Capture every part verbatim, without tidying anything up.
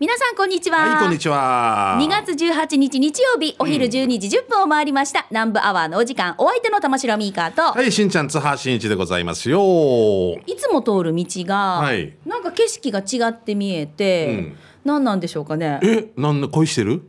皆さんこんにちは。はい、こんにちは。にがつじゅうはちにち日曜日お昼じゅうにじじゅっぷんを回りました、うん、南部アワーのお時間。お相手の玉城ミーカーと、はい、しんちゃん津波しんいちでございますよ。いつも通る道が、はい、なんか景色が違って見えて、うん、何なんでしょうかね。え、なん恋してる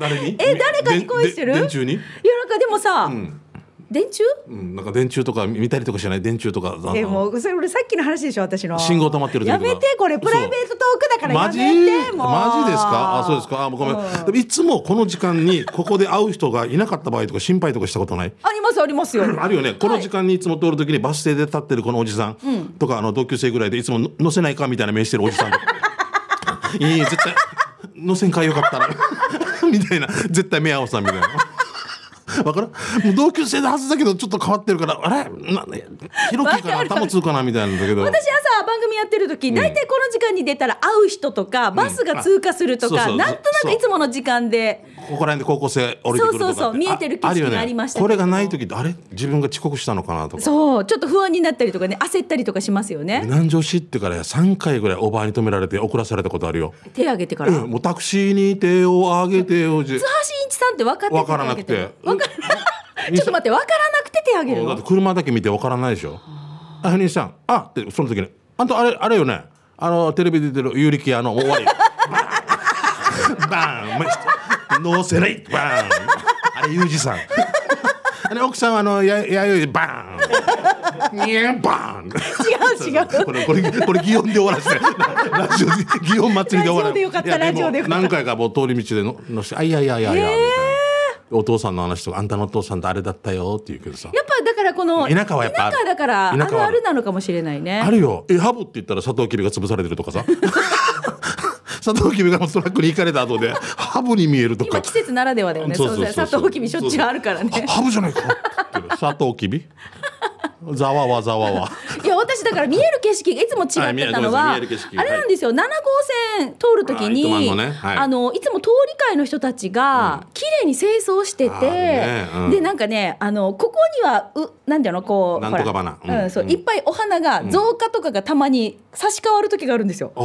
誰にえ、誰かに恋してる。電柱に。いや、なんかでもさ、うん電柱、うん、なんか電柱とか見たりとかしない。電柱とかでもそれ俺さっきの話でしょ。私の信号止まってる時とか。やめて、これプライベートトークだからやめて。もうマジ、マジですか。あ、そうですか。あ、もうごめん、うん、でもいつもこの時間にここで会う人がいなかった場合とか心配とかしたことないあります、ありますよあるよね。この時間にいつも通る時にバス停で立ってるこのおじさんとか、はい、あの同級生ぐらいでいつも乗せないかみたいな目してるおじさんとかいい、絶対乗せんかよかったらみたいな、絶対目合わせたみたいな分からん。同級生のはずだけどちょっと変わってるから、あれヒロキかな、頭通かなみたいなんだけど、私朝番組やってる時、うん、大体この時間に出たら会う人とかバスが通過するとか、うん、そうそう、なんとなくいつもの時間でここら辺で高校生降りてくるとか、そうそうそう、見えてる景色がありましたけど、ね、これがない時、あれ自分が遅刻したのかなとか、そうちょっと不安になったりとかね、焦ったりとかしますよね。南城市ってからさんかいぐらいおばあに止められて遅らされたことあるよ。手挙げてから、うん、もうタクシーに手を挙げてよ。津波一さんって分かって分からなくてちょっと待って、分からなくて手あげるの。だって車だけ見て分からないでしょ。あ、兄さん、あってその時に、あんたあれあれよね、あのテレビ出てるユリキアの終わりバーンノーセレイバーンあれユージさんあれ奥さんはあのややよいバーンニャンバーン違う違うこれこれこれ擬音で終わらせてラジオ擬音祭りで終わらせて、ラジオでよかった。ラジオでよかった。何回かもう通り道でののして、あいやいやいやいや、えーお父さんの話とか、あんたのお父さんとあれだったよって言うけどさ、やっぱだからこの田舎はやっぱ田舎だからあるあるなのかもしれないね。あるよ。え、ハブって言ったらサトウキビが潰されてるとかさサトウキビがトラックに行かれた後でハブに見えるとか、今季節ならではだよね。そうそうそうそう、サトウキビしょっちゅうあるからね。そうそうそう、ハブじゃないかサトウキビざわわざわわいや、私だから見える景色がいつも違ってたのは、はい、あれなんですよ、はい、ななごうせん通るときに、あ、いとまんのね、はい、あのいつも通り会の人たちが綺麗に清掃してて、うんねうん、でなんかね、あのここにはうなんだろうこうなんとか花、うんうん、そう、うん、いっぱいお花が造花とかがたまに差し替わるときがあるんですよ、うん、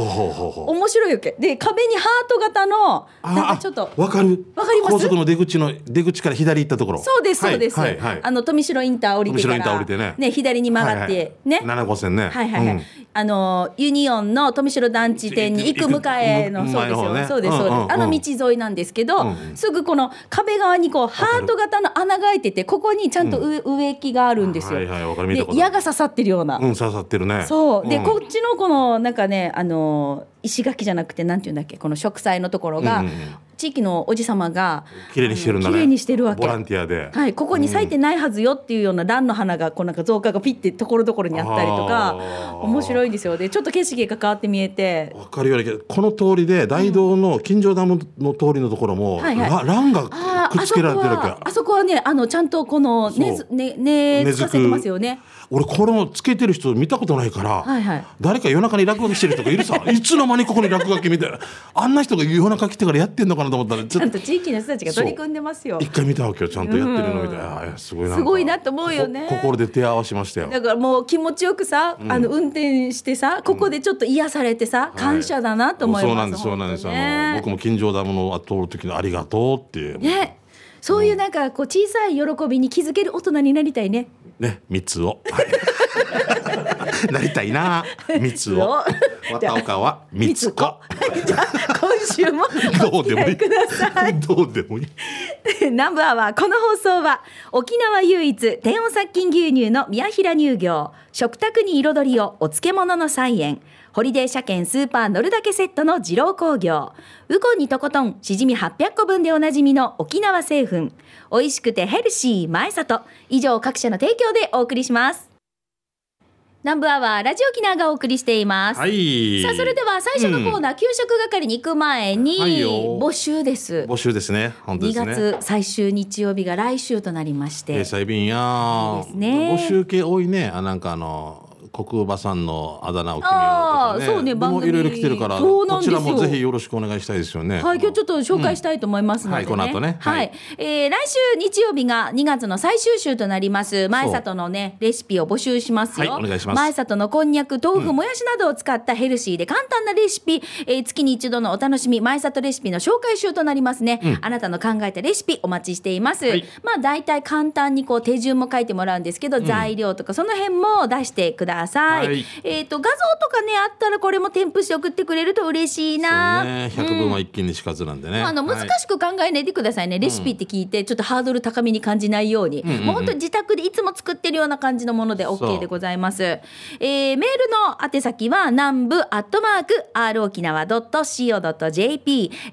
面白いわけで、壁にハート型のなんかちょっとわかる、わかります、高速の出口の出口から左行ったところ、そうですそうです、はいはいはい、あの富城インター降りてから富城インター降りてね、ね、左に曲がって、はいはい、ね、ななごうせんね、はいはいはい、うん、あのユニオンの富城団地店に行く向かいの、そうですよ、ね、そうですそうです、うんうんうん、あの道沿いなんですけど、うんうん、すぐこの壁側にこうハート型の穴が開いてて、ここにちゃんと、うん、植木があるんですよ、はいはい、分かる、見たことある、で矢が刺さってるような、うん、刺さってるね、そうで、うん、こっちのこのなんかね、あの石垣じゃなくてなんていうんだっけ、この植栽のところが、うんうんうん、地域のおじさまが綺麗にしてるんだね、綺麗にしてるわけ、ボランティアで、はい、ここに咲いてないはずよっていうようなランの花がこうなんか造花がピッてところどころにあったりとか、面白いんですよ。でちょっと景色が変わって見えて、わかるようだけど、この通りで大道の金城ダムの通りのところも、うんはいはい、ランがくっつけられてるわけ。あそこは、あそこはね、あのちゃんとこの根付、ねねね、かせてますよね。俺これもつけてる人見たことないから、はいはい、誰か夜中に落書きしてる人がいるさいつの間にここに落書きみたいな、あんな人が夜中来てからやってんのかなと思ったら、 ち, ちゃんと地域の人たちが取り組んでますよ。一回見たわけよ、ちゃんとやってるのみたいな、うん、すごいな、すごいなと思うよね。心で手合わしましたよ。だからもう気持ちよくさ、うん、あの運転してさ、ここでちょっと癒されてさ、うん、感謝だなと思います、はい、そうなんです、そうなんです、ね、あの僕も金城ダムの通る時のありがとうっていう、ね、そういうなんかこう小さい喜びに気づける大人になりたいね、ね、三つを、はい、なりたいな三つを渡岡は三つ子じゃあ今週もお付き合いください。どうでもいい南部アワー。この放送は沖縄唯一低温殺菌牛乳の宮平乳業、食卓に彩りをお漬物の菜園、ホリデー車検スーパー乗るだけセットの二郎工業、ウコンにとことんしじみはっぴゃっこぶんでおなじみの沖縄製粉、美味しくてヘルシー前里、以上各社の提供でお送りします。南部アワーラジオキナがお送りしています、はい、さあそれでは最初のコーナー、うん、給食係に行く前に募集です、はい、募集ですね、本当ですね、にがつ最終日曜日が来週となりまして、掲載便や、ね、募集系多いね、あなんかあの国馬さんのあだ名を決めようとか ね, あそうね番組もいろいろ来てるから、こちらもぜひよろしくお願いしたいですよね。はい、今日ちょっと紹介したいと思いますのでね、うん、はい、この後ね、はいはい、えー、来週日曜日がにがつの最終週となります。前里のねレシピを募集しますよ、はい、お願いします。前里のこんにゃく、豆腐、もやしなどを使ったヘルシーで簡単なレシピ、うんえー、月に一度のお楽しみ、前里レシピの紹介週となりますね、うん、あなたの考えたレシピお待ちしています、はい、まあ大体簡単にこう手順も書いてもらうんですけど、うん、材料とかその辺も出してください、はい、えーと画像とかねあったらこれも添付して送ってくれると嬉しいな、ね、ひゃくぶんは一見にしかずなんでね、うん、あの難しく考えないでくださいね、はい、レシピって聞いてちょっとハードル高めに感じないように、うんうんうん、もう本当に自宅でいつも作ってるような感じのもので OK でございます。えー、メールの宛先は南部アットマーク アールおきなわ ドット シーオー ドット ジェーピー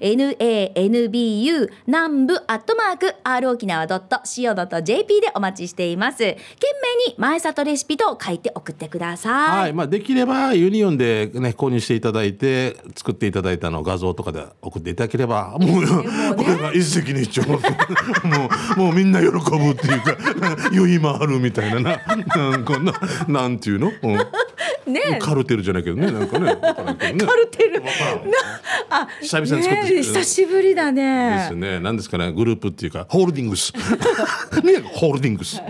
nanbu 南部アットマーク アールおきなわ ドット シーオー ドット ジェーピー でお待ちしています。懸命に前里レシピと書いて送ってください、はい、まあ、できればユニオンで、ね、購入していただいて作っていただいたのを画像とかで送っていただければもう、もうね、これが一石二鳥もう、もうみんな喜ぶっていうか余裕もあるみたいな な, なんかな、なんていうの、うんね、カルテルじゃないけど ね, なんか ね, なんかねカルテルなあ、久々に作って、ね、久しぶりだねですね、なんですかね、グループっていうかホールディングス、ね、ホールディングス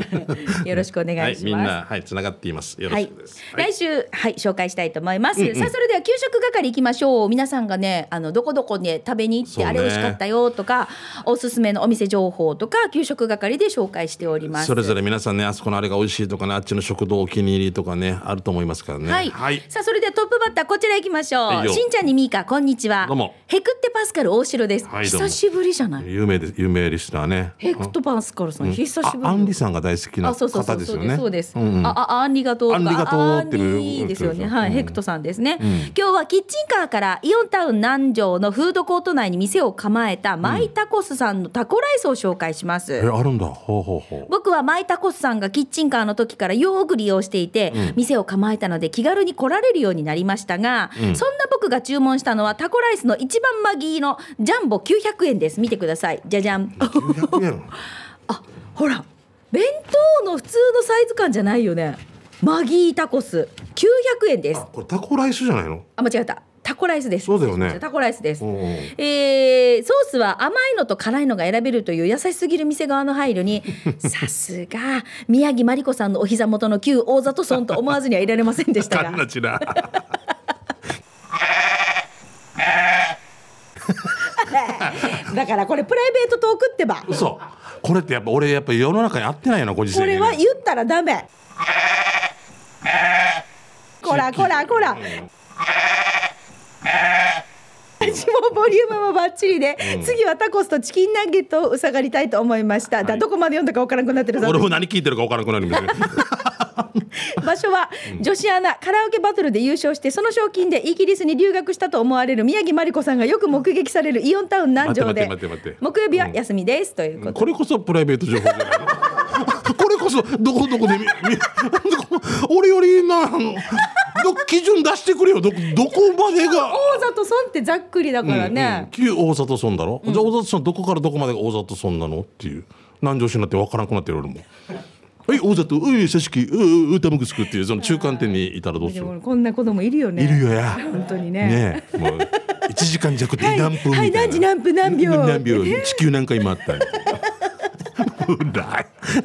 よろしくお願いします、はい、みんな、はい、つながっています、よろしくです、はいはい、来週、はい、紹介したいと思います、うんうん、さあそれでは給食係いきましょう。皆さんがねあのどこどこで食べに行って、ね、あれ美味しかったよとかおすすめのお店情報とか給食係で紹介しております。それぞれ皆さんねあそこのあれが美味しいとかねあっちの食堂お気に入りとかねあると思いますからね、はいはい、さあそれではトップバッターこちら行きましょう。しんちゃんにみーかこんにちは。どうもヘクってパスカル大城です、はい、久しぶりじゃない、有名です、有名リスナーね、ヘクとパスカルさん、うん、久しぶり。あアンリさんが大好きな方ですよね。そうです、うん、ああアンリがとうとかアンリがとうっていうですよね、はい、うん、ヘクトさんですね、うん、今日はキッチンカーからイオンタウン南城のフードコート内に店を構えたマイタコスさんのタコライスを紹介します、うん、えあるんだ、ほうほうほう。僕はマイタコスさんがキッチンカーの時からよく利用していて、うん、店を構えたので気軽に来られるようになりましたが、うん、そんな僕が注文したのはタコライスの一番マギーのジャンボきゅうひゃくえんです。見てください、じゃじゃんきゅうひゃくえんあ、ほら弁当の普通のサイズ感じゃないよね、マギータコスきゅうひゃくえんです。あ、これタコライスじゃないの？あ、間違えた、タコライスです。そうだよね、タコライスです、えー、ソースは甘いのと辛いのが選べるという優しすぎる店側の配慮にさすが宮城真理子さんのお膝元の旧大里村と思わずにはいられませんでしたがだからこれプライベートトークってば、嘘、これってやっぱ俺やっぱ世の中に合ってないよな、ご時世に、ね、これは言ったらダメこらこらこら私もボリュームもバッチリで、うん、次はタコスとチキンナゲットをうさがりたいと思いました、はい、だどこまで読んだか分からなくなってる、俺も何聞いてるか分からなくなるんですよ場所は女子アナカラオケバトルで優勝してその賞金でイギリスに留学したと思われる宮城真理子さんがよく目撃されるイオンタウン南城で木曜日は休みです、うん、ということで、これこそプライベート情報じゃないこれこそどこどこでみ俺よりな基準出してくれよ、 ど, どこまでが大里村ってざっくりだからね、旧、うんうん、大里村だろ、うん、じゃあ大里村どこからどこまでが大里村なのっていう南城市になって分からなくなってる俺もえ大里、えさしき、ううたむぐすくっていうその中間点にいたらどうする？でもこんな子供いるよね。いるよや。本当にね。ね、もういちじかん弱で何分みたいな。はい、はい、何時何分何秒。何秒地球なんか今あった。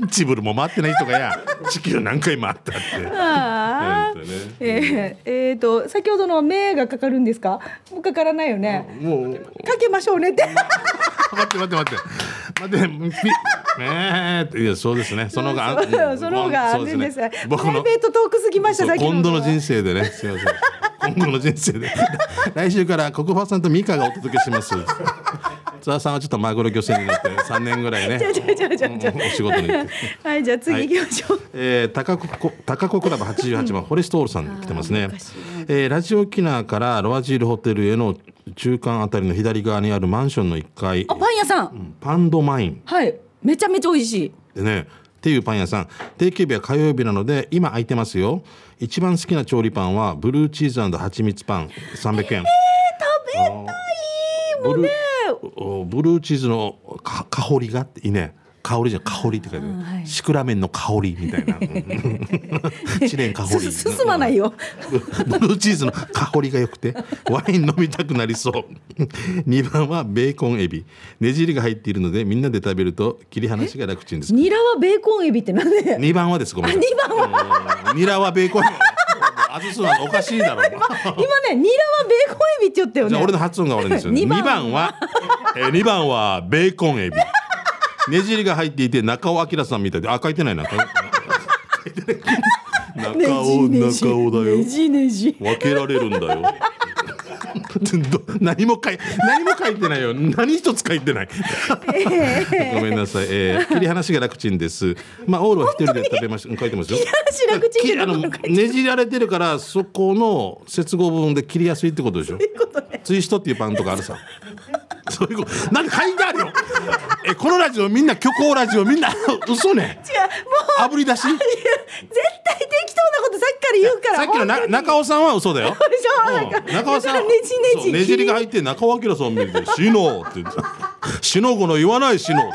チブルも回ってない人がや地球何回回ったってあー、ね、えーえー、と先ほどの目がかかるんですか？もうかからないよね、もうかけましょうねって待って待って待って待ってねえ、いやそうですね、その方がその方が安全ですね。僕のプライベートトークすぎました。先ほど今度の人生でね、すいません今後の人生で来週から国母さんとミカがお届けします津田さんはちょっとマグロ漁船になってさんねんぐらいねお仕事に行ってはい、じゃあ次行きましょう、はい、えー、高子高子クラブはちじゅうはちばんフォレストオールさん来てますね、えー、ラジオキナからロアジールホテルへの中間あたりの左側にあるマンションのいっかい、あパン屋さん、パンドマイン、はいめちゃめちゃ美味しいでねっていうパン屋さん、定休日は火曜日なので今空いてますよ。一番好きな調理パンはブルーチーズ&蜂蜜パンさんびゃくえん、えー、食べたいもうね、ブルーチーズの香りがいいね、香りじゃ香りって書いてある、うんはい、シクラメンの香りみたいなチレン香り進まないよブルーチーズの香りが良くてワイン飲みたくなりそうにばんはベーコンエビ、ねじりが入っているのでみんなで食べると切り離しが楽ちんです。ニラはベーコンエビってなんでにばんはです。ごめんなさい、にばんはニラはベーコンエビあずすはおかしいだろう今, 今ねニラはベーコンエビって言ったよね。じゃあ俺の発音が悪いんですよね。にばんは、えー、にばんはベーコンエビねじりが入っていて中尾明さんみたいで、あ書いてないな中尾中尾だよ、ねじねじ分けられるんだよ何も書い何も書いてないよ何一つ書いてないごめんなさい、えー、切り離しが楽ちんです。まあオールは一人で食べました書いてますよ。切り離し楽ちんあのねじられてるからそこの接合部分で切りやすいってことでしょ。そういうことね。ツイストっていうパンとかあるさそういうこと何書いてあるよえこのラジオみんな虚構ラジオみんな嘘ね。違うもう炙り出し絶対適当なことさっきから言うから。さっきのな中尾さんは嘘だよう中尾さんねじねじねじりが入って中尾明さん見て死のうって言って死の子の言わない死のうっ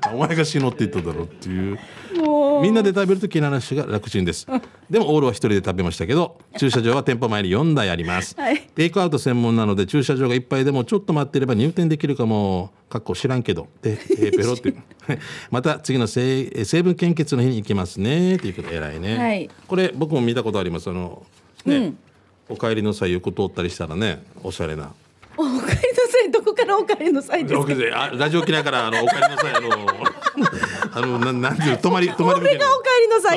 てお前が死のうって言っただろっていうみんなで食べるときの話が楽ちんです。でもオールは一人で食べましたけど駐車場は店舗前によんだいあります、はい、テイクアウト専門なので駐車場がいっぱいでもちょっと待ってれば入店できるかもかっこ知らんけどで、えー、ペロってまた次の成分献血の日に行きますねっていうこと偉いね、はい、これ僕も見たことあります。あの、ねうん、お帰りの際横通ったりしたらねおしゃれなお帰りの際どこからお帰りの際ですか。ラジオ機内からあのお帰りの際あのあのななんていう泊まり泊まりみたいな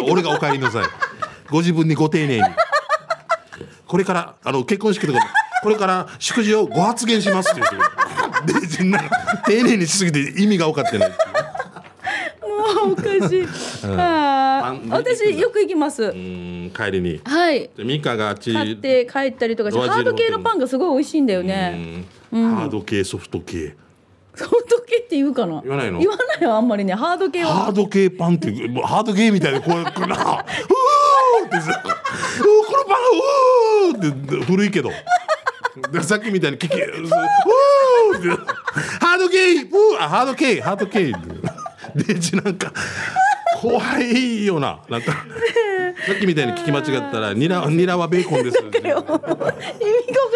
俺がお帰りの際ご自分にご丁寧にこれからあの結婚式とかこれから祝辞をご発言しますって言ってでなんか丁寧にしすぎて意味が分かってないもうおかしいあ私よく行きますうーん帰りに、はい、ミカが買って帰ったりとかハード系のパンがすごい美味しいんだよね。うん、うん、ハード系ソフト系ソフト系って言うかな言わないの言わないよあんまりね。ハード系はハード系パンってハード系みたいなこうなうーってさうーこのパンうーって古いけどさっきみたいにキキうーハード系うーハード系ハード系デジなんか怖いよな。なんかさっきみたいに聞き間違ったらニラ、ニラはベーコンですよ、ね、意味が分か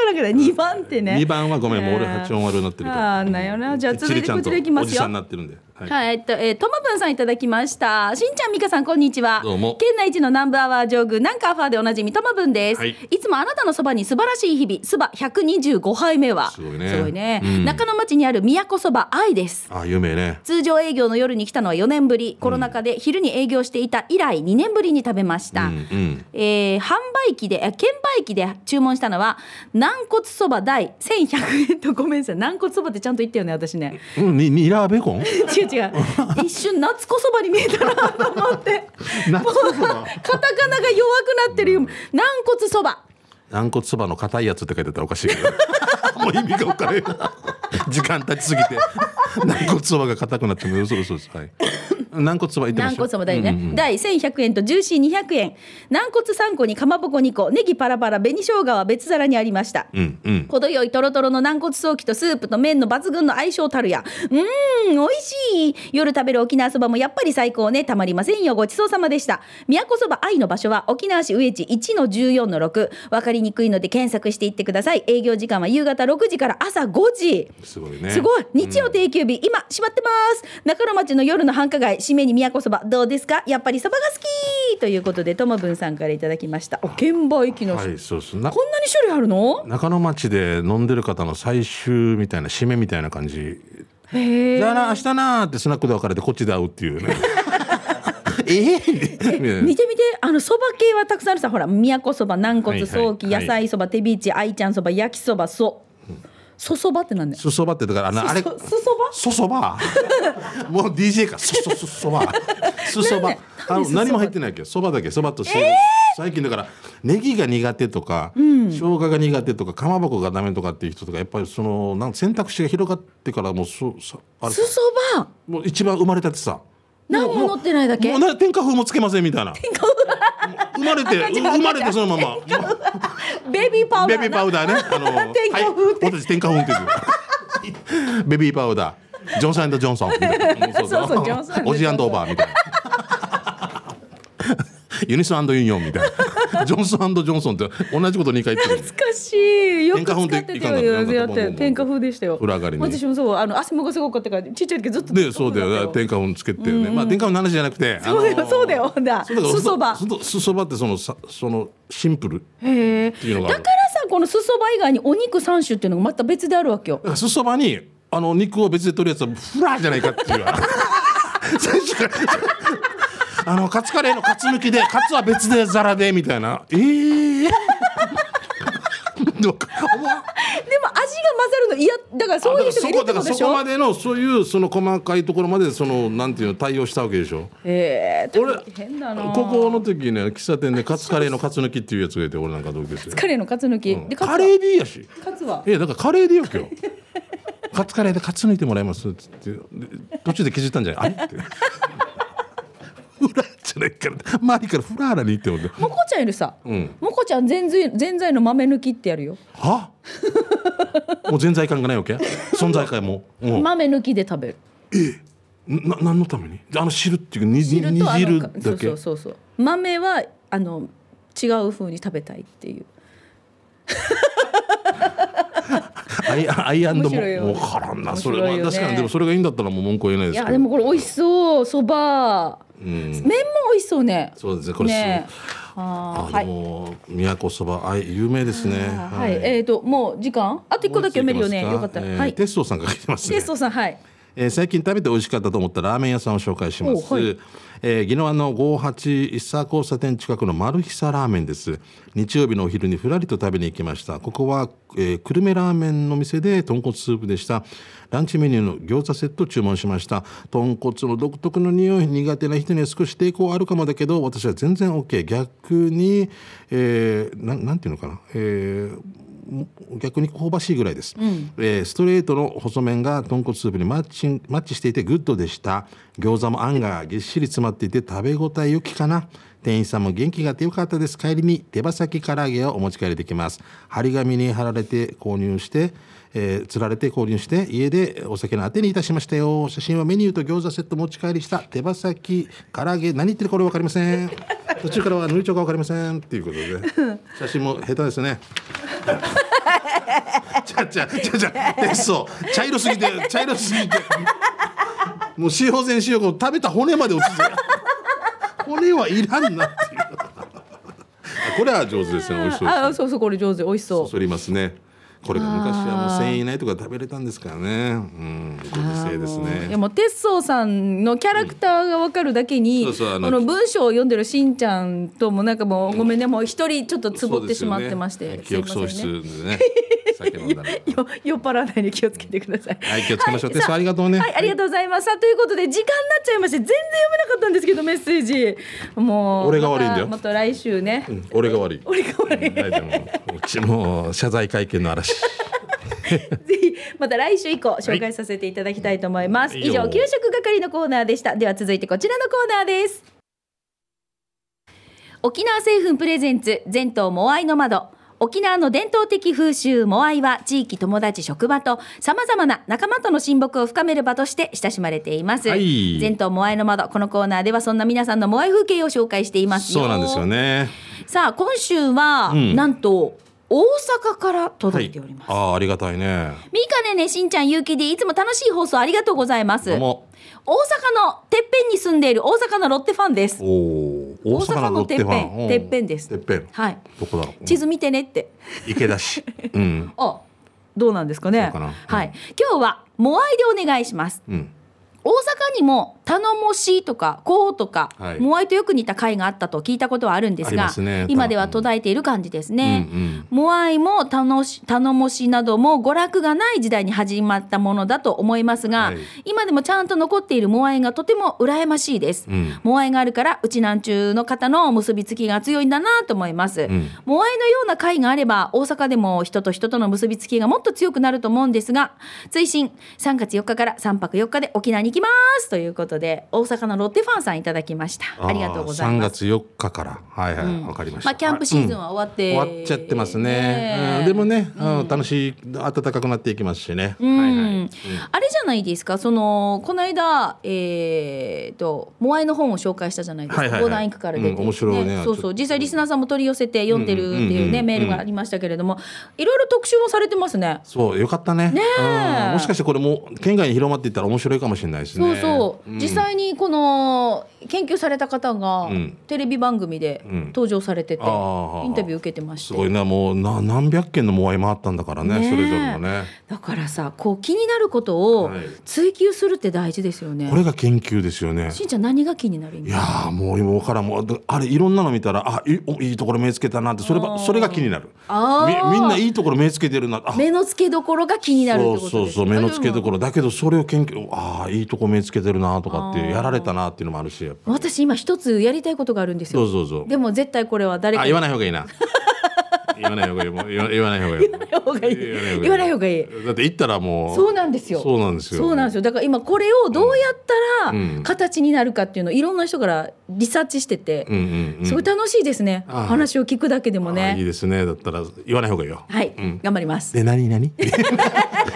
らんからにばんってねにばんはごめんもう俺はち音悪になってるからあなよな。じゃあ続いてこちらいきますよ。おじさんになってるんではい、はいえっとえー、トマブンさんいただきました。しんちゃんみかさんこんにちは。どうも県内一の南部アワー上宮南カファーでおなじみトマブンです、はい、いつもあなたのそばに素晴らしい日々そばひゃくにじゅうごはいめはすごいね、すごいね、うん、中野町にある宮古そば愛です。あ有名ね。通常営業の夜に来たのはよねんぶりコロナ禍で昼に営業していた以来にねんぶりに食べました。うんうんえー、販売機で券売機で注文したのは軟骨そば代せんひゃくえんとごめんなさい軟骨そばってちゃんと言ったよね私ね、うん、にニラーベーコン違う一瞬夏子そばに見えたなと思って夏子そばカタカナが弱くなってるよ、うん、軟骨そば軟骨そばの硬いやつって書いてたらおかしいけどもう意味が分からない時間経ちすぎて軟骨そばが硬くなってもそうそうです、はい、軟骨そば言ってましょう軟骨そばだよね、うんうんうん、第せんひゃくえんとジューシーにひゃくえん軟骨さんこにかまぼこにこネギパラパラ紅生姜は別皿にありました、うんうん、程よいトロトロの軟骨ソーキとスープと麺の抜群の相性たるやうーん美味しい夜食べる沖縄そばもやっぱり最高ねたまりませんよごちそうさまでした。宮古そば愛の場所は沖縄市上地 いちのじゅうよんのろく わかりにくいので検索していってください。営業時間は夕方ろくじから朝ごじすごいねすごい日曜定休日、うん、今閉まってます。中野町の夜の繁華街締めに宮古そばどうですかやっぱりそばが好きということでともぶんさんからいただきました。お券売機の、はい、そうすなこんなに種類あるの。中野町で飲んでる方の最終みたいな締めみたいな感じへだな明日なってスナックで別れてこっちで会うっていうねええ見て見てあのそば系はたくさんあるさほら宮古そば軟骨ソーキ、はいはい、野菜そば手びち愛ちゃんそば焼きそばそそそばってなんだよ。そそばってだからあのあれそそばもう ディージェー かそそそばそそばあの何も入ってないけどそばだけそばとして、えー、最近だからネギが苦手とか、うん、生姜が苦手とかかまぼこがダメとかっていう人とかやっぱりそのなんか選択肢が広がってからもうそそばもう一番生まれたってさ何も乗ってないだけもうもう天下風もつけませんみたいな生まれて生まれてそのままベビーパウダーベビーパウダーねあの天下風って、はい、私天下風って言うベビーパウダージョンソン&ジョンソンみたいなそうそうそう、ジョンソンオジー&オーバーみたいなユニソン&ユニオンみたいなジョンソン&ジョンソンって同じことにかい言ってる。懐かしい、よく使ってたよ。天下風でしたよ。裏上がりに私もそう、あの汗もがすごかったからちっちゃい時ずっとね、そうだよ、天下風つけてるね、うんうん、まあ天下風の話じゃなくて、そうだよ、あのー、そうだよだすそばすそばってそのそのシンプルっていうのがある。だからさ、このすそば以外にお肉さん種っていうのがまた別であるわけよ。すそばにあの肉を別で取るやつはフラーじゃないかっていう最初からあのカツカレーのカツ抜きでカツは別で皿でみたいな、えー、でも味が混ざるの嫌だから、そういう人がいるってことでしょ。そこまでのそういうその細かいところまでそのなんていうの対応したわけでしょ。えー、俺変だな。高校の時ね、喫茶店でカツカレーのカツ抜きっていうやつがいて、俺なんか同級生。カツカレーのカツ抜き、うん、でカツカレーでいいやし。カツは。えー、だからカレーでよくよ。カツカレーでカツ抜いてもらいますっつって途中で気づいたんじゃない。あれって。フラじゃないから周りからフラーラに言ってもね。モコちゃんいるさ、うん、モコちゃんぜんざいの豆抜きってやるよ。はもうぜんざい感がないわけ存在感もう豆抜きで食べる。えな何のためにあの汁っていうか煮汁だけ。そうそうそうそう、豆はあの違う風に食べたいっていうアイアンドも分からんな、ね、それは確かに。でもそれがいいんだったらもう文句言えないですけど。いやでもこれ美味しそう、そば、うん、麺も美味しそうね。そうですね、これね、ああの、はい、宮古そば有名ですね。はい、はい、えーともう時間あといっこだけ読めるよね。よかったら、えーはい、テストさんが来てますね。テストさん、はい、えー、最近食べて美味しかったと思ったラーメン屋さんを紹介します。はい、えー、宜野湾のごじゅうはち一佐交差点近くの丸久ラーメンです。日曜日のお昼にふらりと食べに行きました。ここは、えー、久留米ラーメンの店で豚骨スープでした。ランチメニューの餃子セットを注文しました。豚骨の独特の匂い苦手な人には少し抵抗あるかもだけど、私は全然 OK。 逆に、えー、な, なんていうのかな、えー逆に香ばしいぐらいです、うん、えー、ストレートの細麺が豚骨スープにマッチ、マッチしていてグッドでした。餃子もあんがぎっしり詰まっていて食べ応え良きかな。店員さんも元気があってよかったです。帰りに手羽先唐揚げをお持ち帰りできます。張り紙に貼られて購入して、えー、釣られて購入して家でお酒のあてにいたしましたよ。写真はメニューと餃子セット持ち帰りした手羽先唐揚げ。何言ってるかこれ分かりません途中からはぬいちょが分かりませんっていうことで写真も下手ですねちゃちゃちゃちゃそう茶色すぎて茶色すぎてもう塩前塩を食べた骨まで落ちて骨はいらんなっていうこれは上手ですね。美味しそうですね。あ、そうそう、これ上手、美味しそう。そそりますね。これが昔はもうせんえん以内とか食べれたんですからね。うん、ご時世ですね。いやもう鉄相さんのキャラクターが分かるだけに、うん、そうそう、あの、この文章を読んでるしんちゃんともなんかもうごめんね、うん、もう一人ちょっとつぼってしまってまして、ね、記憶喪失でね酒飲んだら酔っ払わないで気をつけてください、うん、はい、気をつけましょう、はい、鉄相ありがとうね、はい、ありがとうございます。さあということで時間になっちゃいまして、全然読めなかったんですけどメッセージもう俺が悪いんだよ。また来週ね、うん、俺が悪い俺が悪い、うん、でもうちも謝罪会見の嵐ぜひまた来週以降紹介させていただきたいと思います、はい、以上給食係のコーナーでした。では続いてこちらのコーナーです。沖縄製粉プレゼンツ全島モアイの窓。沖縄の伝統的風習モアイは地域、友達、職場とさまざまな仲間との親睦を深める場として親しまれています、はい、全島モアイの窓。このコーナーではそんな皆さんのモアイ風景を紹介していますよ。そうなんですよね。さあ今週は、うん、なんと大阪から届いております、はい、あ, ありがたいね。みかねねしんちゃんゆうきでいつも楽しい放送ありがとうございます。どうも。大阪のてっぺんに住んでいる大阪のロッテファンです。お大阪のてっぺんてっぺんです。てっぺん、はい、どこだろう。地図見てねって池田市、うん、あどうなんですかね。か、うん、はい、今日はモアイでお願いします、うん、大阪にも頼もしいとかこうとか、はい、モアイとよく似た会があったと聞いたことはあるんですが、す、ね、今では途絶えている感じですね、うんうん、モアイも頼もしなども娯楽がない時代に始まったものだと思いますが、はい、今でもちゃんと残っているモアイがとても羨ましいです、うん、モアイがあるからうちなんちゅうの方の結びつきが強いんだなと思います、うん、モアイのような会があれば大阪でも人と人との結びつきがもっと強くなると思うんですが、追伸さんがつよっかからさんぱくよっかで沖縄にきますということで、大阪のロッテファンさんいただきました。 あ, ありがとうございます。さんがつよっかからはいはい、うん、分かりました、まあ、キャンプシーズンは終わって、うん、終わっちゃってます ね, ね、うん、でもね、うん、楽しい、暖かくなっていきますしね、うんはいはいうん、あれじゃないですか、そのこの間、えー、とモアイの本を紹介したじゃないですか、講談育から出て、ねうん、面白いね、そうそう、実際リスナーさんも取り寄せて読んでるっていう、ねうんうん、メールがありましたけれども、いろいろ特集もされてますね。そうよかった ね, ね、うん、もしかしてこれも県外に広まっていったら面白いかもしれないですね。そうそう、うん、実際にこの研究された方がテレビ番組で登場されてて、うん、インタビュー受けてまして、すごいね、もうな何百件のモアイ回ったんだから ね, ね、それぞれのね、だからさ、こう気になることを追求するって大事ですよね、はい、これが研究ですよね。しんちゃん何が気になる？いやもう今からもうあれいろんなの見たら、あ い, いいところ目つけたなって、そ れ, それが気になる。あ み, みんないいところ目つけてるな、あ目のつけどころが気になるってことです。そうそうそう、目のつけどころだけど、それを研究、あいいとこ目つけてるなとかってやられたなっていうのもあるし、やっぱ私今一つやりたいことがあるんですよ。そうそうそう、でも絶対これは誰かに言わない方がいいな言わない方がいい、言わない方がいい、言わない方がいい、だって言ったらもう、そうなんですよ、そうなんですよ、そうなんですよ、だから今これをどうやったら形になるかっていうのをいろんな人からリサーチしてて、うんうんうん、すごい楽しいですね、話を聞くだけでもね。いいですね、だったら言わない方がいいよ、はい、うん、頑張ります。で何何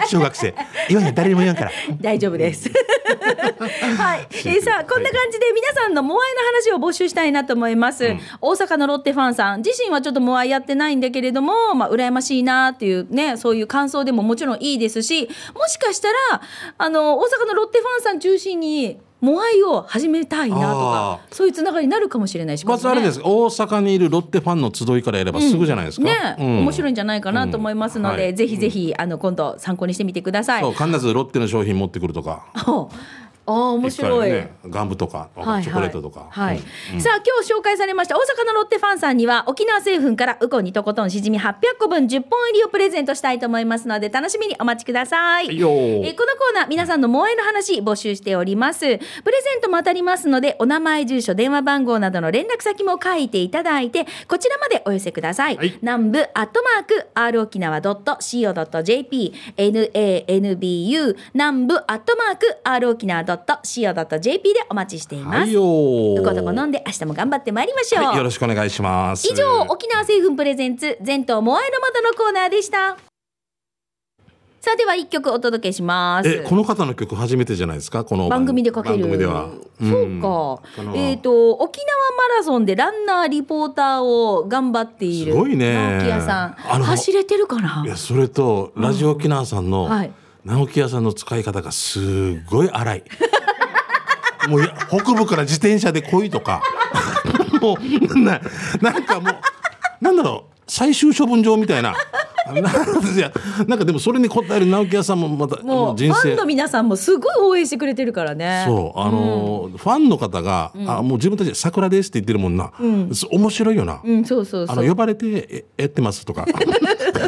小学生言わない、誰にも言わんから大丈夫ですはい、えー、さあこんな感じで皆さんのモアイの話を募集したいなと思います、うん、大阪のロッテファンさん自身はちょっとモアイやってないんだけれども、まあ、羨ましいなっていうね、そういう感想でももちろんいいですし、もしかしたらあの大阪のロッテファンさん中心にモアイを始めたいなとか、そういうつながりになるかもしれないし、ね、まずあれです、大阪にいるロッテファンの集いからやればすぐじゃないですか、うんねうん、面白いんじゃないかなと思いますので、うんはい、ぜひぜひあの今度参考にしてみてください。そう、必ずロッテの商品持ってくるとかああ面白い、ね、ガムとか、はいはい、チョコレートとか、はいうん、さあ今日紹介されました大阪のロッテファンさんには沖縄製粉からウコンにとことんしじみはっぴゃっこぶんじゅっぽん入りをプレゼントしたいと思いますので、楽しみにお待ちください。よー、えこのコーナー皆さんのモアイの話募集しております。プレゼントも当たりますので、お名前住所電話番号などの連絡先も書いていただいて、こちらまでお寄せください、はい、南部アットマーク アールおきなわ ドット シーオー ドット ジェーピー nanbu 南部アットマーク アールおきなわ ドット シーオー ドット ジェーピー でお待ちしています、はい、よー、どこどこ飲んで明日も頑張ってまいりましょう、はい、よろしくお願いします。以上、沖縄製粉プレゼンツ全島モアイの窓のコーナーでした。さあではいっきょくお届けします。えこの方の曲初めてじゃないですか、この番組でかける、番組では、うん、そうか、えーと、沖縄マラソンでランナーリポーターを頑張っているすごいね直木屋さん、あの走れてるかな。いやそれとラジオ沖縄さんの、うんはい、直木屋さんの使い方がすごい荒いもう北部から自転車で来いとかもう な, なんかもうなんだろう、最終処分場みたいななんかでもそれに応える直木屋さんもまたもう人生、ファンの皆さんもすごい応援してくれてるからね。そうあの、うん、ファンの方が、うん、あもう自分たちで桜ですって言ってるもんな、うん、面白いよな、うん、そうそうそう、あの呼ばれてやってますとか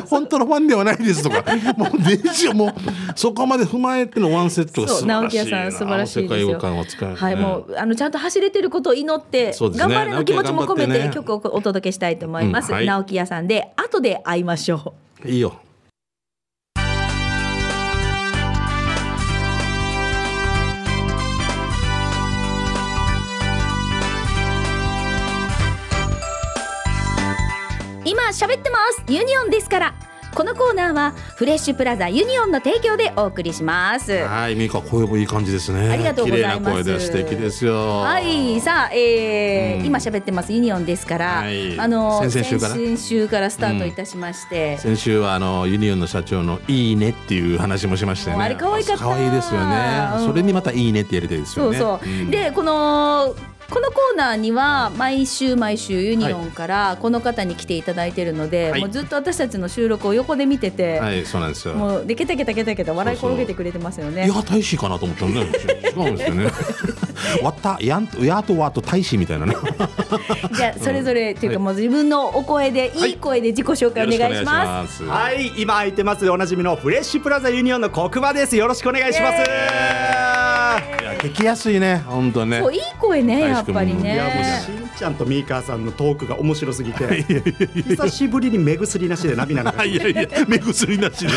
本当のファンではないですとかもう電子をもうそこまで踏まえてのワンセットが素晴らしいな。直木屋さん素晴らしいですよ、世界を感を使う、ねはい、もうあのちゃんと走れてることを祈って、ね、頑張れの気持ちも込めて曲をお届けしたいと思います、うんはい、直木屋さんで後で会いましょう。いいよ。今喋ってますユニオンですから。このコーナーはフレッシュプラザユニオンの提供でお送りします。はい、ミカ声もいい感じですね。ありがとうございます。綺麗な声で素敵ですよ。はい、さあ、えーうん、今喋ってますユニオンですから、はい、あの 先, 々週から先週からスタートいたしまして、うん、先週はあのユニオンの社長のいいねっていう話もしましたよね。あれ可愛かった、可愛いですよね、うん、それにまたいいねってやりたいですよね。そうそう、うん、でこのこのコーナーには毎週毎週ユニオンからこの方に来ていただいているので、はい、もうずっと私たちの収録を横で見てて、はい、そうなんですよ。もうでケタケタケタケタ笑い転げてくれてますよね。そうそう、いや大使かなと思ったんだよ違うんですよねわったやんやとわと大使みたいなねじゃあそれぞれというか、もう自分のお声で、はい、いい声で自己紹介お願いします。はい、はい、今空いてますでおなじみのフレッシュプラザユニオンの黒馬です。よろしくお願いします。聞きやすいね、本当ね。そういい声ね、やっぱりね。いやもうしんちゃんとミーカーさんのトークが面白すぎて久しぶりに目薬なしで涙ながらいやいや目薬なしで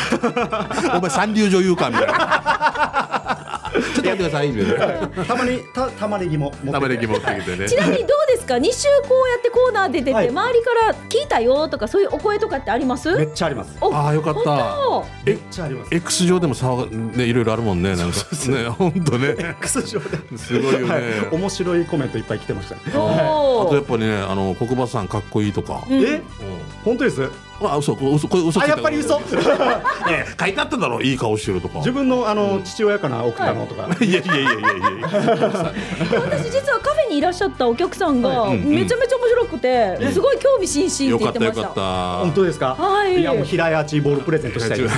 お前三流女優かみたいなちょっと待ってくださいみたいな、はい、たまにた玉ねぎも持ってきてね。ちなみにどうですか、に週こうやってコーナー出てて、はい、周りから聞いたよとかそういうお声とかってあります？めっちゃあります。ああよかった。めっちゃあります。 X 上でもさ、ね、いろいろあるもんね。なんかね、ほんとね X 上ですごいよね、はい、面白いコメントいっぱい来てました、ね、あとやっぱりね、あの国場さんかっこいいとか、うん、え、うん、本当です。あ、嘘、これ嘘、これ嘘ついた。あ、やっぱり嘘。ねえ、書いてあっただろ、いい顔してるとか。自分のあの、うん、父親かな、奥かなとか。はい、いやいやいやいやいや。私実はカフェにいらっしゃったお客さんが、はい、めちゃめちゃ面白くて、うんうん、すごい興味津々って言ってました。よかったよかった。本当ですか。はい。いやもう平井アーチボールプレゼントしたいです。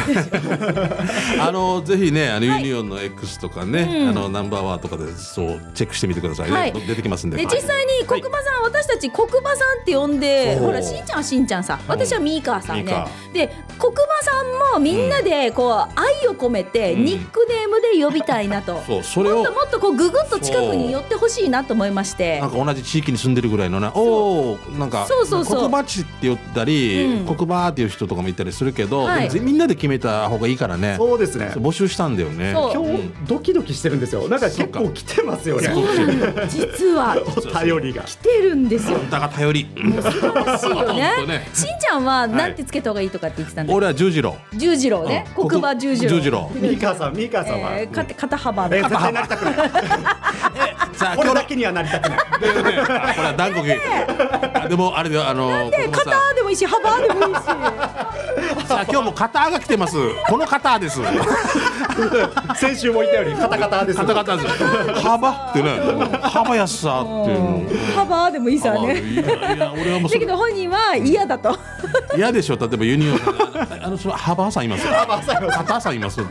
あのぜひね、あの、はい、ユニオンの X とかね、うん、あのナンバーワンとかでそうチェックしてみてくださいね。はい、出てきますんで。で、はい、実際に黒馬さん、はい、私たち黒馬さんって呼んで、ほらしんちゃんはしんちゃんさ、私はミーカー。さんね、で黒馬さんもみんなでこう、うん、愛を込めてニックネームで呼びたいなと、うん、そう、それをもっともっとこうぐぐっと近くに寄ってほしいなと思いまして、なんか同じ地域に住んでるぐらいのね、おー、なんか黒馬地って呼ったり、うん、黒馬っていう人とかもいたりするけど、はい、みんなで決めた方がいいからね。そうですね、募集したんだよね。今日ドキドキしてるんですよ。なんか結構来てますよね。そうか、実は頼りが来てるんですよ。本当が頼りもう素晴らしいよ ね, ねしんちゃんはなんてつけた方がいいとかって言ってたんで、俺は十字路、十字路ね、うん、黒馬十字路。ミーカーさん、ミーカーさんは、えー、か肩幅の、えー、絶対なりたくないこれだけにはなりたくないでもね、これは断固で、でもあれで、あのなんで肩でもいいし幅でもいいしさあ今日も肩が来てますこの肩です先週も言ったように肩肩です肩肩です幅ってね、幅やさっていうの幅でもいいさね。いやいや俺はもうだけど本人は嫌だと嫌でしょ。例えばユニオンあのその幅さんいますよ、幅さんいます、肩さんいますって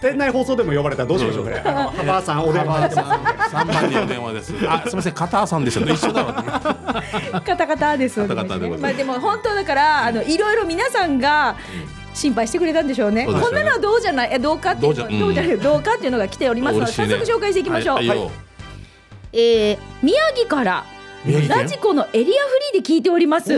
店内放送でも呼ばれたらどうしましょうね。ハバーさんお電話です。さんばんにお電話です。あ、すみません、カターさんでしたね。一緒だわ、ね。カタカタです。カタカタでございます。まあでも本当だからあのいろいろ皆さんが心配してくれたんでしょうね。うねこんなのはどうじゃないえどうかっていうの、うん、どうじゃないどうかっていうのが来ておりますので、早速紹介していきましょう。はいはいはい、えー、宮城から。ラジコのエリアフリーで聞いております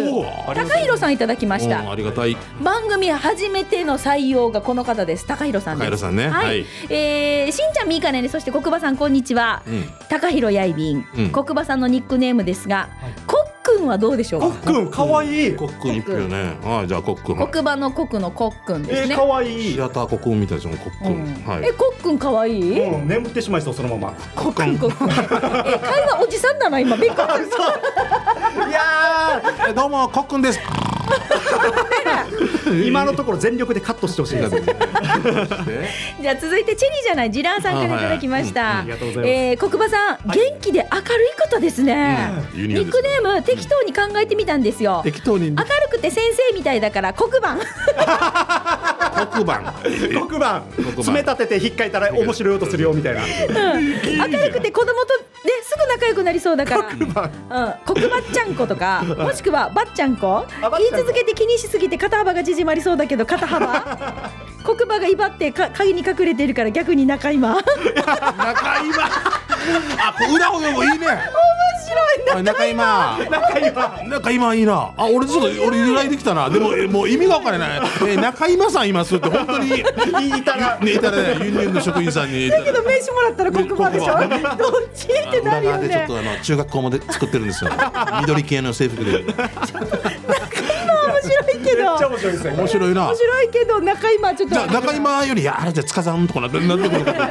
高弘さんいただきました。ありがたい。番組初めての採用がこの方です。高弘さんです。高弘さんね、はい、えー、しんちゃん、みーかね、そして黒馬さんこんにちは、うん、高弘やいびん、うん、黒馬さんのニックネームですが、はい、こコックンはどうでしょうか。コックンかわいい。コックンいくよね。ああ、じゃあコックン、黒馬のコックのコックンですね。えー、かわいい。シアターコックンみたいなのコックン、うん、はい、えコックンかわいい。もう眠ってしまいそうそのままコックンコックンえ会話おじさんだな今びっくりいやーどうもコックンです今のところ全力でカットしてほしいですじゃあ続いてチェリーじゃないジラーさんからいただきました。黒馬さん、はい、元気で明るいことですね、うん、ニックネーム適当に考えてみたんですよ。適当に、ね、明るくて先生みたいだから黒板黒板黒板詰め立てて引っかいたら面白い音するよみたいな、うん、明るくて子供と、ね、すぐ仲良くなりそうだから黒板、うん、黒板ちゃんことかもしくはばっちゃんこ言い続けて気にしすぎて肩幅が縮まりそうだけど肩幅黒板が威張って鍵に隠れているから逆に中今中今あ、裏をでもいいね面白い。中今中今中今いいなあ。俺ちょっと俺由来できたな。でももう意味が分からない、えー、中今さんいますって本当にいたら、ね、いたらねユニオンの職員さんにだけど名刺もらったら黒板でしょどっちってなるよね。でちょっとあの中学校もで作ってるんですよ緑系の制服で面白いけどめっちゃ面白いですね。面白いな。面白いけど中今ちょっとじゃ中今よりやあれじゃつかさんとかなってなんてことかな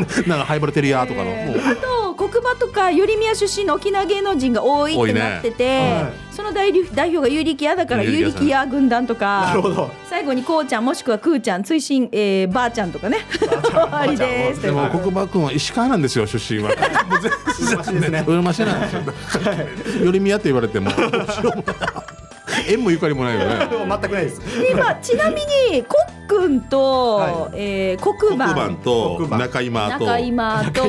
んかハイボルテリアとかの、えー、もうあと黒馬とか寄宮出身の沖縄芸能人が多いってなってて、ね、はい、その 代, 代表がユーリキヤだからユーリキヤ軍団とか。なるほど。最後にこうちゃんもしくはくーちゃん追伸、えー、ばあちゃんとかねありです。でも黒馬くんは石川なんですよ出身はうるましですね。うるましなんですよ寄宮って言われても縁もゆかりもないよね。全くないです。今ちなみにコックンと、はい、えー、黒板、黒板と中今と中今と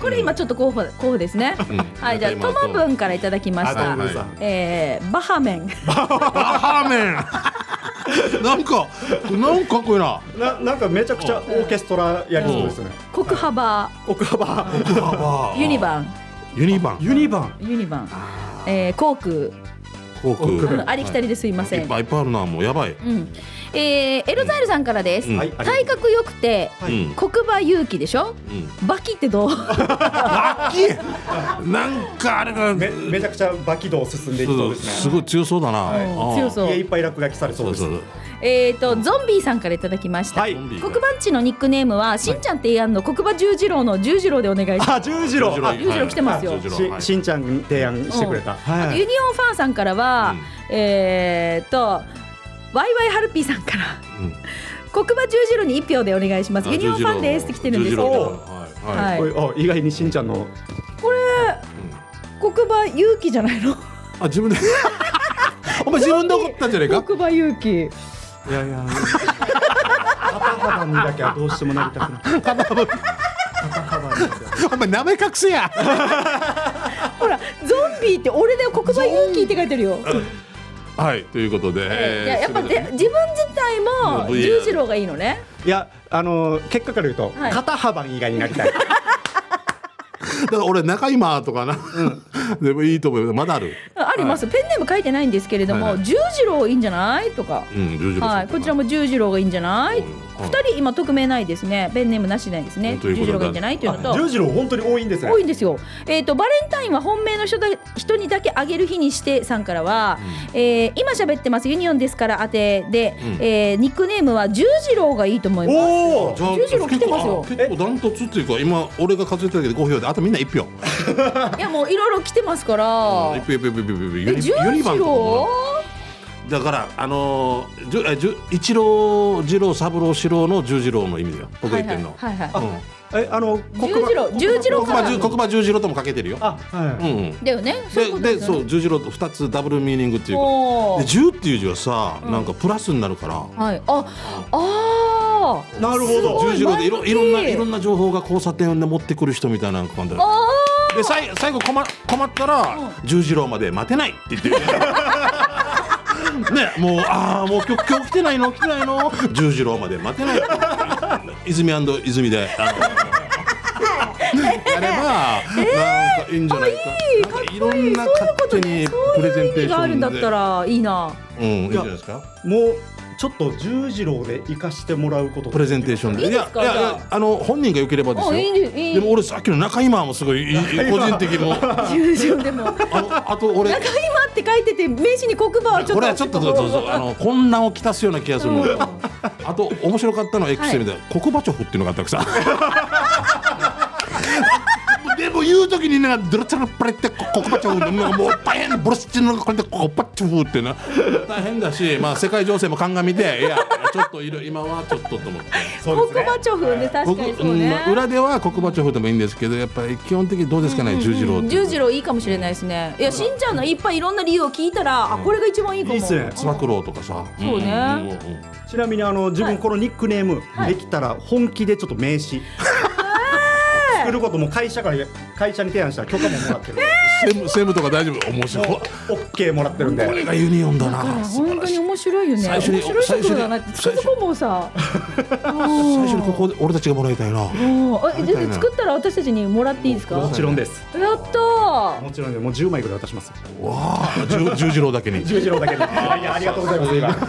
これ今ちょっと候補、候補ですね。うん、はい、じゃあトマブンからいただきました。えー、バハメン。バハメン。なんかなんかこれな。ななんかめちゃくちゃオーケストラやりそうですね。黒幅。黒幅。黒幅。ユニバン。ユニバン。ユニバン。ユニバン。えー、航空。あのありきたりですいません、はい、いっぱいいっぱいあるなもうやばい、うん、えー、エルザイルさんからです、うん、体格良くて、はい、黒馬勇気でしょ、うん、バキってどうバキなんかあれが め, めちゃくちゃバキ道進んでいきそうですね。すごい強そうだな、はい、強そう。家いっぱい落書きされそうです。そうそうそうえーとゾンビーさんからいただきました、はい、黒板地のニックネームはしんちゃん提案の黒板十字郎の十字郎でお願いします。あ、十字郎、あ、十字郎来てますよ、はい、し, しんちゃん提案してくれた、はい、あとユニオンファンさんからは、うん、えーとワイワイハルピーさんから、うん、黒板十字郎にいち票でお願いします。ユニオンファンですって来てるんですけど、はいはいはい、意外にしんちゃんのこれ、うん、黒板勇気じゃないの。あ、自分でお前自分で怒ったんじゃないか。黒板勇気いやいや肩幅にだけはどうしてもなりたくない。肩幅お前なめ隠せやほらゾンビって俺で黒板勇気って書いてるよはいということで、えー、いややっぱで自分自体も十字路がいいのね。いやあの結果から言うと、はい、肩幅以外になりたいだから俺中今とかな、うん、でもいいと思います。まだあるあります、はい、ペンネーム書いてないんですけれども、はいはい、十字路いいんじゃないとか、うん、十字路、はい、こちらも十字路がいいんじゃない、うん、ふたり今匿名ないですね。ペンネームなしないですね。十字路がいいんじゃないというのと、十字路本当に多いんですね。多いんですよ、えー、とバレンタインは本命の 人, だ人にだけあげる日にしてさんからは、うんえー、今喋ってますユニオンですから当てで、うんえー、ニックネームは十字路がいいと思います。お十字路来てますよ。結構ダントツっていうか今俺が数えてるだけでご票であとみんないち票いやもういろいろ来てますから、うん、いち票いち票いち票ユニバンとかだからあのー、一郎二郎三郎四郎の十字郎の意味だよ僕言ってんの。はいはいはいはい、うんえあの黒板十字路から黒板十字路ともかけてるよ。あ、はいうんうん、だよね。で、で、そう十字路ふたつダブルミーニングっていうかで十っていう字はさ、うん、なんかプラスになるから、はい、あああなるほど十字路でい ろ, いろんないろんな情報が交差点で持ってくる人みたいな感じでさい最後 困, 困ったら、うん、十字路まで待てないって言ってるね、もうああもう今日今日来てないの来てないの十字路まで待てない泉&泉であのやれば、えー、なんかいいんじゃないか。いいかっこいい。いろんな勝手にプレゼンテーションでそういう意味があるんだったらいいな。うんいいんじゃないですか。もうちょっと十字路で生かしてもらうことプレゼンテーションでいいですか。いやいやあの本人が良ければですよ。いいいいでも俺さっきの中今もすごい個人的も十字路でもあ, あと俺中今って書いてて名刺に黒板はちょっとこれはちょっとそうそうそうあの混乱をきたすような気がするので、うん、あと面白かったのは X で、はい、黒馬チョフっていうのがあったくさでも言う時になんかドラチャラパレって黒馬チョフもう大変ブロスチのこれで黒馬チョフってな大変だし、まあ、世界情勢も鑑みていやちょっと今はちょっとと思って黒馬チョフね確かにそうね、うん、裏では黒馬チョフでもいいんですけどやっぱり基本的にどうですかね、うんうんうん、十字路十字路いいかもしれないですね。いやしんちゃんのいっぱいいろんな理由を聞いたら、うん、あこれが一番いいかも。いいっすねつば九郎とかさそうね、うんうんうんうん、ちなみにあの自分このニックネーム、はい、できたら本気でちょっと名刺、はい作ることも会社から会社に提案したら許可ももらってる、えー、セム、セムとか大丈夫面白い OK もらってるんでこれがユニオンだな。だから本当に面白いよね。面白いところだなってつくづくもさ最初にここで俺たちがもらいたいな。あ作ったら私たちにもらっていいですか。もちろんです。やったもちろんでもうじゅうまいぐらい渡します。わー十字路だけに十字路だけにいやありがとうございます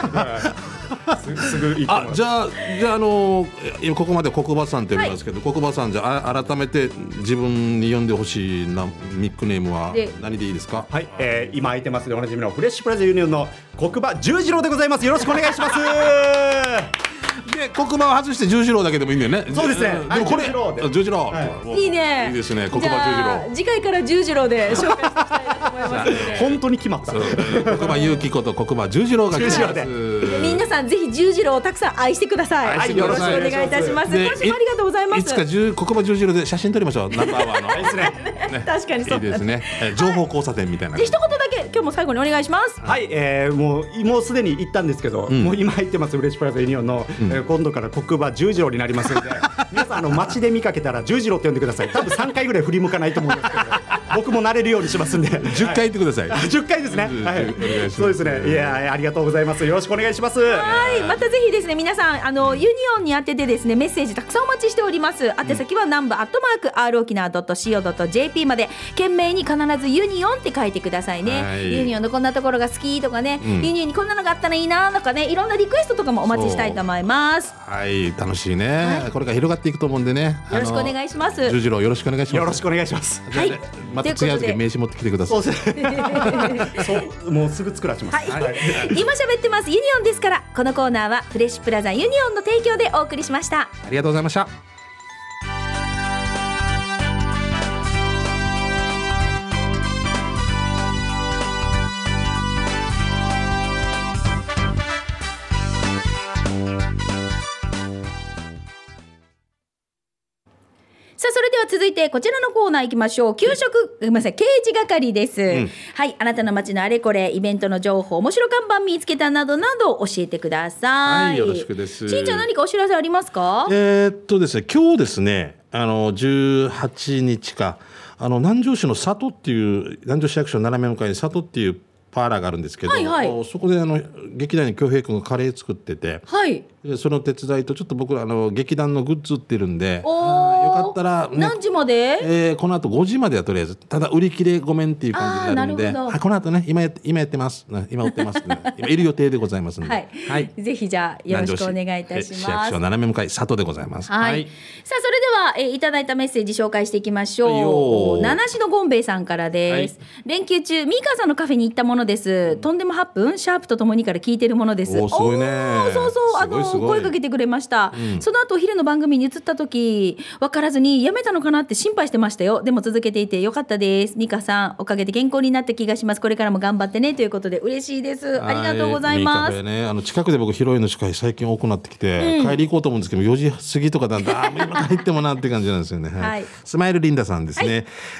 今す, すぐいいあじゃあ、じゃあ、あのー、ここまで黒馬さんって呼びますけど、はい、黒馬さんじゃあ改めて自分に呼んでほしいなニックネームは何でいいですか。はい、えー、今空いてますでおなじみのフレッシュプラザユニオンの黒馬十字郎でございます。よろしくお願いしますで黒馬を外して十字郎だけでもいいんだよね。そうですねでもこれ十字郎、はい、いいねいいですね黒馬十字郎次回から十字郎で紹介していきたいと思いますので本当に決まった黒馬ゆうきこと黒馬十字郎が来ますで皆さんぜひ十字郎をたくさん愛してください、はい、よろしくお願いいたします。今週もありがとうございます。 い, いつか黒馬十字郎で写真撮りましょうナンバーワンのね、確かにそういいですね情報交差点みたいな、はい、一言だけ今日も最後にお願いします。はい、えー、もうもうすでに言ったんですけど、うん、もう今入ってますフレッシュプラザユニオンの、うんえー、今度から黒馬十字郎になりますので皆さんあの街で見かけたら十字郎って呼んでください。多分さんかいぐらい振り向かないと思うんですけど僕も慣れるようにしますんでじゅっかい言ってくださいじゅっかいですね、はい、そうですね。いやありがとうございます。よろしくお願いします。はい、またぜひですね皆さんあのユニオンに宛てでですねメッセージたくさんお待ちしております。宛先は南部アットマーク アール沖縄ドットシーオードットジェーピー まで懸命に必ずユニオンって書いてくださいね、はい、ユニオンのこんなところが好きとかね、うん、ユニオンにこんなのがあったらいいなとかね、いろんなリクエストとかもお待ちしたいと思います。はい楽しいね、はい、これが広がっていくと思うんでね、よろしくお願いします。十次郎よろしくお願いします。よろしくお願いします。はい、また違う時名刺持ってきてください。そうもうすぐ作らします、はいはい、今喋ってますユニオンですから。このコーナーはフレッシュプラザユニオンの提供でお送りしました。ありがとうございました。さあそれでは続いてこちらのコーナー行きましょう。給食、ごめんなさい、刑事係です、うん、はい、あなたの街のあれこれイベントの情報、面白看板見つけたなどなど教えてください。はいよろしくです。しんちゃん何かお知らせありますか。えー、っとですね今日ですねあのじゅうはちにちかあの南城市の里っていう南城市役所の斜め向かいに里っていうパーラーがあるんですけど、はいはい、そこであの劇団に京平君がカレー作ってて、はい、その手伝いとちょっと僕らあの劇団のグッズ売ってるんで、あよかったら、ね、何時まで、えー、この後ごじまではとりあえずただ売り切れごめんっていう感じになるんで、あるこの後ね今 や, 今やってます今売ってます、ね、今いる予定でございますので、はいはい、ぜひじゃあよろしくお願いいたします。市役所斜め向かい佐藤でございます、はいはい、さあそれでは、えー、いただいたメッセージ紹介していきましょう。七市のゴンベイさんからです、はい、連休中ミーカーさんのカフェに行ったものです。とんでもはっぷんシャープとともにから聞いてるものです。おーすごいね。おそうそうあの声かけてくれました、うん、その後お昼の番組に移った時分からずにやめたのかなって心配してましたよ。でも続けていてよかったです。ニカさんおかげで健康になった気がします。これからも頑張ってねということで嬉しいです。ありがとうございます。いい、ね、あの近くで僕広いの司会最近多くなってきて、うん、帰り行こうと思うんですけどよじ過ぎとかだんだん今入ってもなって感じなんですよね、はいはい、スマイルリンダさんですね、はい、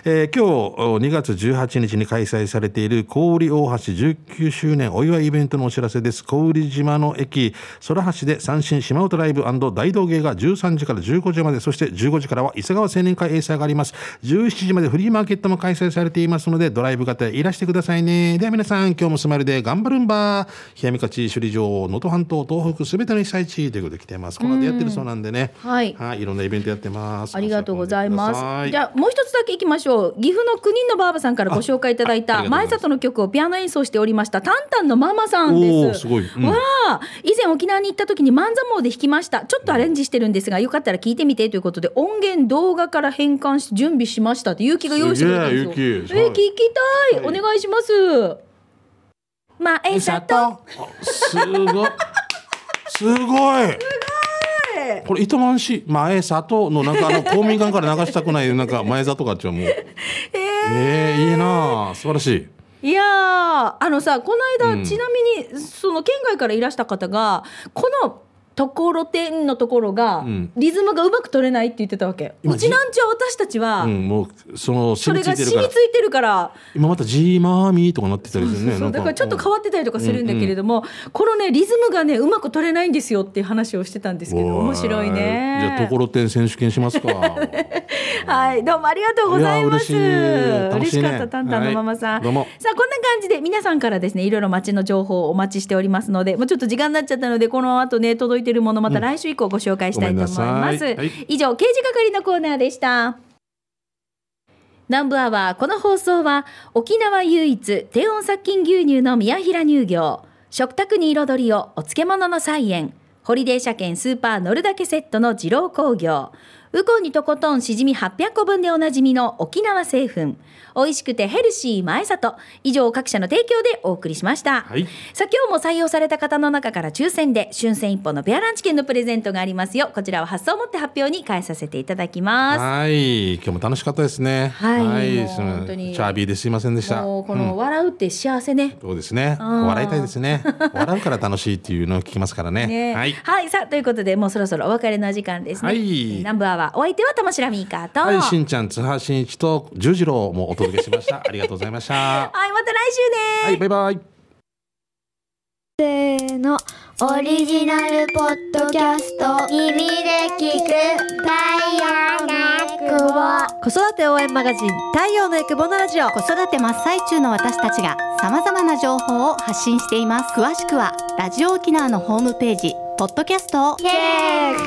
えー、今日にがつじゅうはちにちに開催されている小売大橋じゅうきゅうしゅうねんお祝いイベントのお知らせです。小売島の駅空橋で三振島唄ライブ&大道芸がじゅうさんじからじゅうごじまで、そしてじゅうごじからは伊勢川青年会エイサーがあります。じゅうしちじまでフリーマーケットも開催されていますのでドライブ方いらしてくださいね。では皆さん今日もスマイルで頑張るんば冷みかち首里城能登半島東北すべての被災地ということで来てます。この後やってるそうなんでね、はい、はあ、いろんなイベントやってます。ありがとうございます。じゃあもう一つだけいきましょう。岐阜のくにんのばあばさんからご紹介いただいた前里の曲をピアノ演奏しておりましたタンタンのママさんです。おすごい、うん、わあ以前沖縄に行った時に万座網で弾きました。ちょっとアレンジしてるんですがよかったら聴いてみてということで音源動画から変換して準備しましたってゆうきが用意してくれたんですよ。ゆうき、えー、聞きたい、はい、お願いします。前里すごいすごいこれ糸満市前里のなんかあの公民館から流したくないなんか前里がちょもう、えーえー、いいな素晴らしい。いやあのさこの間、うん、ちなみにその県外からいらした方がこのところてんのところが、うん、リズムがうまく取れないって言ってたわけ。うちなんちは私たちは、うん、もうそのそれが染みついてるから今またジーマーミーとかなってたりするね。そうそうそうだからちょっと変わってたりとかするんだけれども、うんうん、このねリズムがねうまく取れないんですよっていう話をしてたんですけど面白いね。じゃあところてん選手権しますかはいどうもありがとうございます。いやー嬉しい、楽しいね、嬉しかったタンタンのママさん、はい、どうも。さあこんな感じで皆さんからですねいろいろ街の情報をお待ちしておりますのでもうちょっと時間になっちゃったのでこの後ね届いててるものまた来週以降ご紹介したいと思います、うんはい、以上刑事係のコーナーでした。南部アワーこの放送は沖縄唯一低温殺菌牛乳の宮平乳業、食卓に彩りをお漬物の菜園、ホリデー車検スーパー乗るだけセットの二郎工業、ウコンにとことんしじみはっぴゃっこぶんでおなじみの沖縄製粉、おいしくてヘルシー前里、以上各社の提供でお送りしました、はい、さあ今日も採用された方の中から抽選で春戦一本のペアランチ券のプレゼントがありますよ。こちらは発送をもって発表に変えさせていただきます。はい今日も楽しかったですね。はい、はい、本当にチャービーですいませんでした。もうこの笑うって幸せね、うん、そうですね笑いたいですね笑うから楽しいっていうのを聞きますから ね, ねはい、はい、さあということでもうそろそろお別れの時間ですね、はい、南部アワーお相手は玉城ミーカーと、はい、しんちゃん津波しんいちと十次郎もお届けしましたありがとうございましたはいまた来週ね、はい、バイバイ。せーの。オリジナルポッドキャスト、耳で聞く太陽のエクボ。子育て応援マガジン太陽のエクボのラジオ。子育て真っ最中の私たちがさまざまな情報を発信しています。詳しくはラジオ沖縄のホームページ、ポッドキャストをチェック。